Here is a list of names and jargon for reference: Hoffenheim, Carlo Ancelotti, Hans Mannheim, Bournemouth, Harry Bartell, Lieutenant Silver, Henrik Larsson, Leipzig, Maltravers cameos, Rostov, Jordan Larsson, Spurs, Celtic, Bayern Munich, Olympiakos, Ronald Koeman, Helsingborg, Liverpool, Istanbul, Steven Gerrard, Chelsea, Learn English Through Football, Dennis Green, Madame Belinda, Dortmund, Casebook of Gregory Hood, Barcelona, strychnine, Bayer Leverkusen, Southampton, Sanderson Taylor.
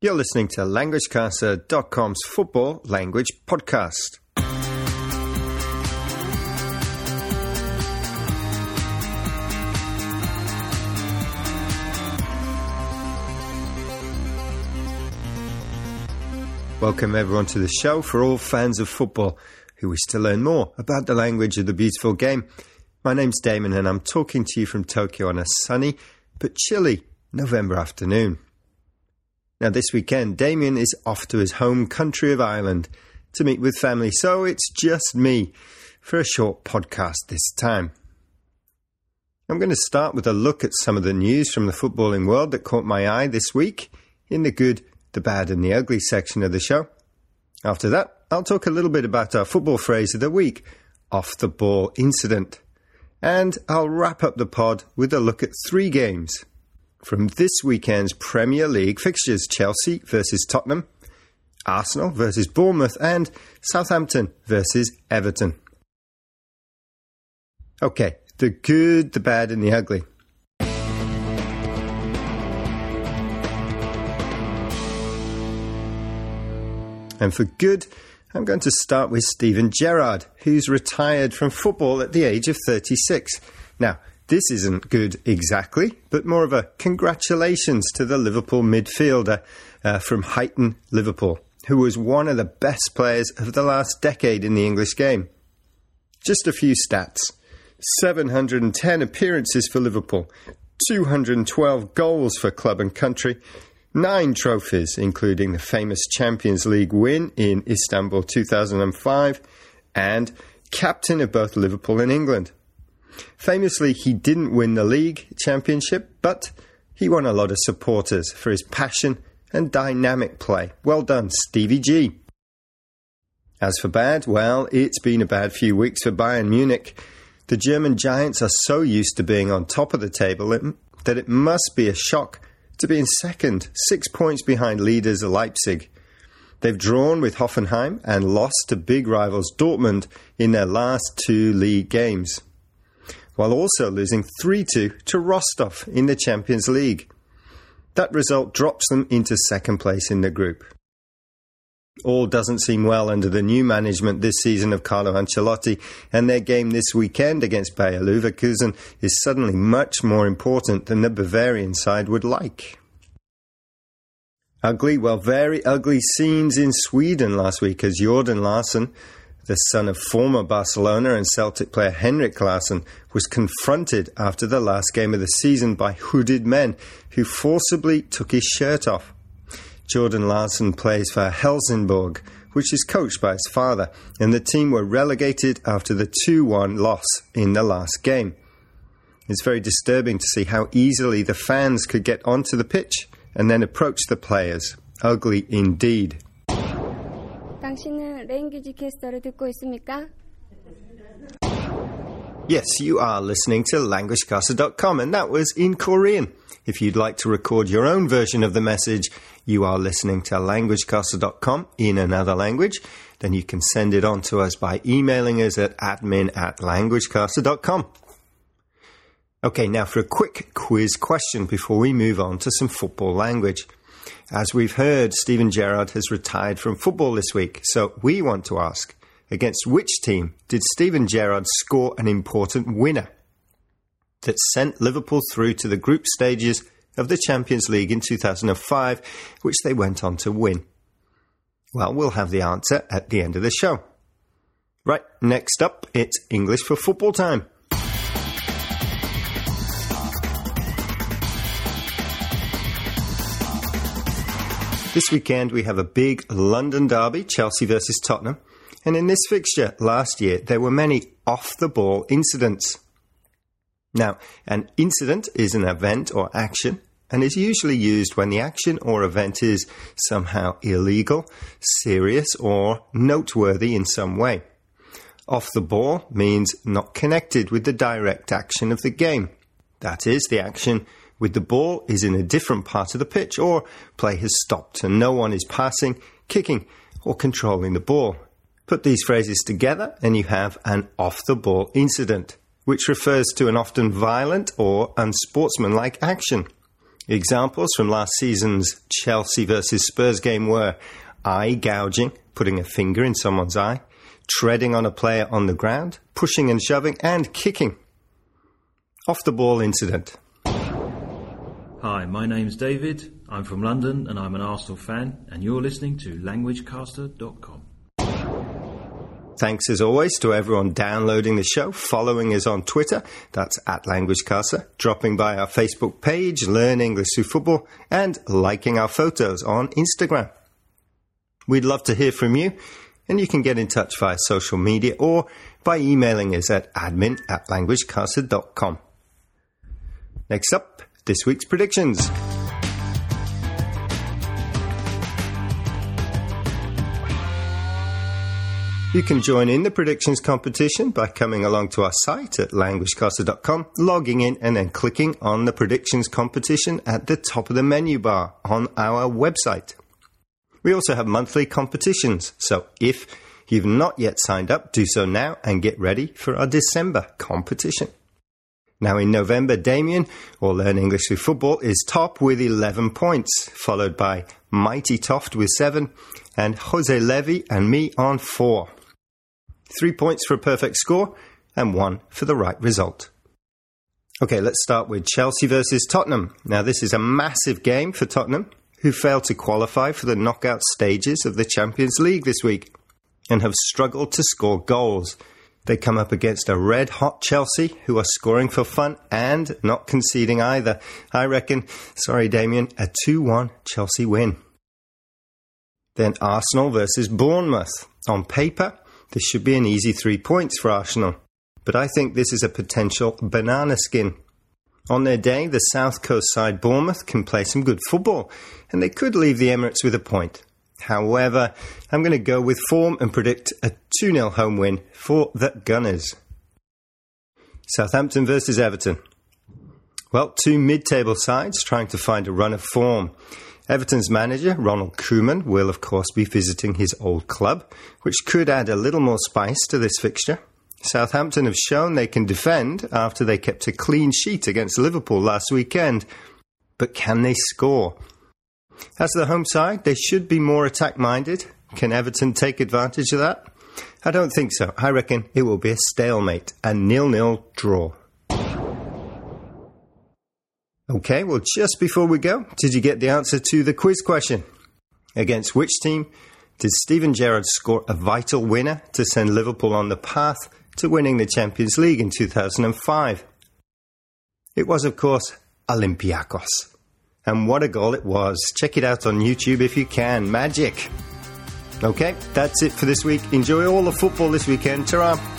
You're listening to LanguageCaster.com's Football Language Podcast. Welcome everyone to the show for all fans of football who wish to learn more about the language of the beautiful game. My name's Damon and I'm talking to you from Tokyo on a sunny but chilly November afternoon. Now this weekend, Damien is off to his home country of Ireland to meet with family, so it's just me for a short podcast this time. I'm going to start with a look at some of the news from the footballing world that caught my eye this week in the good, the bad and the ugly section of the show. After that, I'll talk a little bit about our football phrase of the week, off the ball incident. And I'll wrap up the pod with a look at three games from this weekend's Premier League fixtures: Chelsea versus Tottenham, Arsenal versus Bournemouth and Southampton versus Everton. Okay, the good, the bad and the ugly. And for good, I'm going to start with Steven Gerrard, who's retired from football at the age of 36. Now, this isn't good exactly, but more of a congratulations to the Liverpool midfielder from Highton, Liverpool, who was one of the best players of the last decade in the English game. Just a few stats. 710 appearances for Liverpool, 212 goals for club and country, 9 trophies, including the famous Champions League win in Istanbul 2005, and captain of both Liverpool and England. Famously, he didn't win the league championship, but he won a lot of supporters for his passion and dynamic play. Well done, Stevie G. As for bad, well, it's been a bad few weeks for Bayern Munich. The German giants are so used to being on top of the table that it must be a shock to be in second, 6 points behind leaders Leipzig. They've drawn with Hoffenheim and lost to big rivals Dortmund in their last two league games, while also losing 3-2 to Rostov in the Champions League. That result drops them into second place in the group. All doesn't seem well under the new management this season of Carlo Ancelotti, and their game this weekend against Bayer Leverkusen is suddenly much more important than the Bavarian side would like. Ugly, well, very ugly scenes in Sweden last week as Jordan Larsson, the son of former Barcelona and Celtic player Henrik Larsson, was confronted after the last game of the season by hooded men who forcibly took his shirt off. Jordan Larsson plays for Helsingborg, which is coached by his father, and the team were relegated after the 2-1 loss in the last game. It's very disturbing to see how easily the fans could get onto the pitch and then approach the players. Ugly indeed. Yes, you are listening to LanguageCaster.com, and that was in Korean. If you'd like to record your own version of the message, you are listening to LanguageCaster.com in another language, then you can send it on to us by emailing us at admin@languagecaster.com. Okay, now for a quick quiz question before we move on to some football language. As we've heard, Steven Gerrard has retired from football this week, so we want to ask, against which team did Steven Gerrard score an important winner that sent Liverpool through to the group stages of the Champions League in 2005, which they went on to win? Well, we'll have the answer at the end of the show. Right, next up, it's English for football time. This weekend we have a big London derby, Chelsea versus Tottenham, and in this fixture last year there were many off-the-ball incidents. Now, an incident is an event or action and is usually used when the action or event is somehow illegal, serious or noteworthy in some way. Off the ball means not connected with the direct action of the game. That is, the action with the ball is in a different part of the pitch or play has stopped and no one is passing, kicking or controlling the ball. Put these phrases together and you have an off-the-ball incident, which refers to an often violent or unsportsmanlike action. Examples from last season's Chelsea versus Spurs game were eye gouging, putting a finger in someone's eye, treading on a player on the ground, pushing and shoving, and kicking. Off the ball incident. Hi, my name's David. I'm from London and I'm an Arsenal fan, and you're listening to LanguageCaster.com. Thanks as always to everyone downloading the show, following us on Twitter, that's @LanguageCaster, dropping by our Facebook page, Learn English Through Football, and liking our photos on Instagram. We'd love to hear from you, and you can get in touch via social media or by emailing us at admin@languagecaster.com. Next up, this week's predictions. You can join in the predictions competition by coming along to our site at languagecaster.com, logging in and then clicking on the predictions competition at the top of the menu bar on our website. We also have monthly competitions, so if you've not yet signed up, do so now and get ready for our December competition. Now in November, Damien, or Learn English Through Football, is top with 11 points, followed by Mighty Toft with 7 and Jose Levy and me on 4. 3 points for a perfect score and 1 for the right result. Okay, let's start with Chelsea versus Tottenham. Now this is a massive game for Tottenham, who failed to qualify for the knockout stages of the Champions League this week and have struggled to score goals. They come up against a red-hot Chelsea who are scoring for fun and not conceding either. I reckon, sorry Damien, a 2-1 Chelsea win. Then Arsenal versus Bournemouth. On paper, this should be an easy 3 points for Arsenal, but I think this is a potential banana skin. On their day, the South Coast side Bournemouth can play some good football, and they could leave the Emirates with a point. However, I'm going to go with form and predict a 2-0 home win for the Gunners. Southampton versus Everton. Well, two mid-table sides trying to find a run of form. Everton's manager, Ronald Koeman, will of course be visiting his old club, which could add a little more spice to this fixture. Southampton have shown they can defend after they kept a clean sheet against Liverpool last weekend. But can they score? As the home side, they should be more attack-minded. Can Everton take advantage of that? I don't think so. I reckon it will be a stalemate, a 0-0 draw. Okay, well, just before we go, did you get the answer to the quiz question? Against which team did Steven Gerrard score a vital winner to send Liverpool on the path to winning the Champions League in 2005? It was, of course, Olympiakos. And what a goal it was. Check it out on YouTube if you can. Magic. Okay, that's it for this week. Enjoy all the football this weekend. Ta-ra.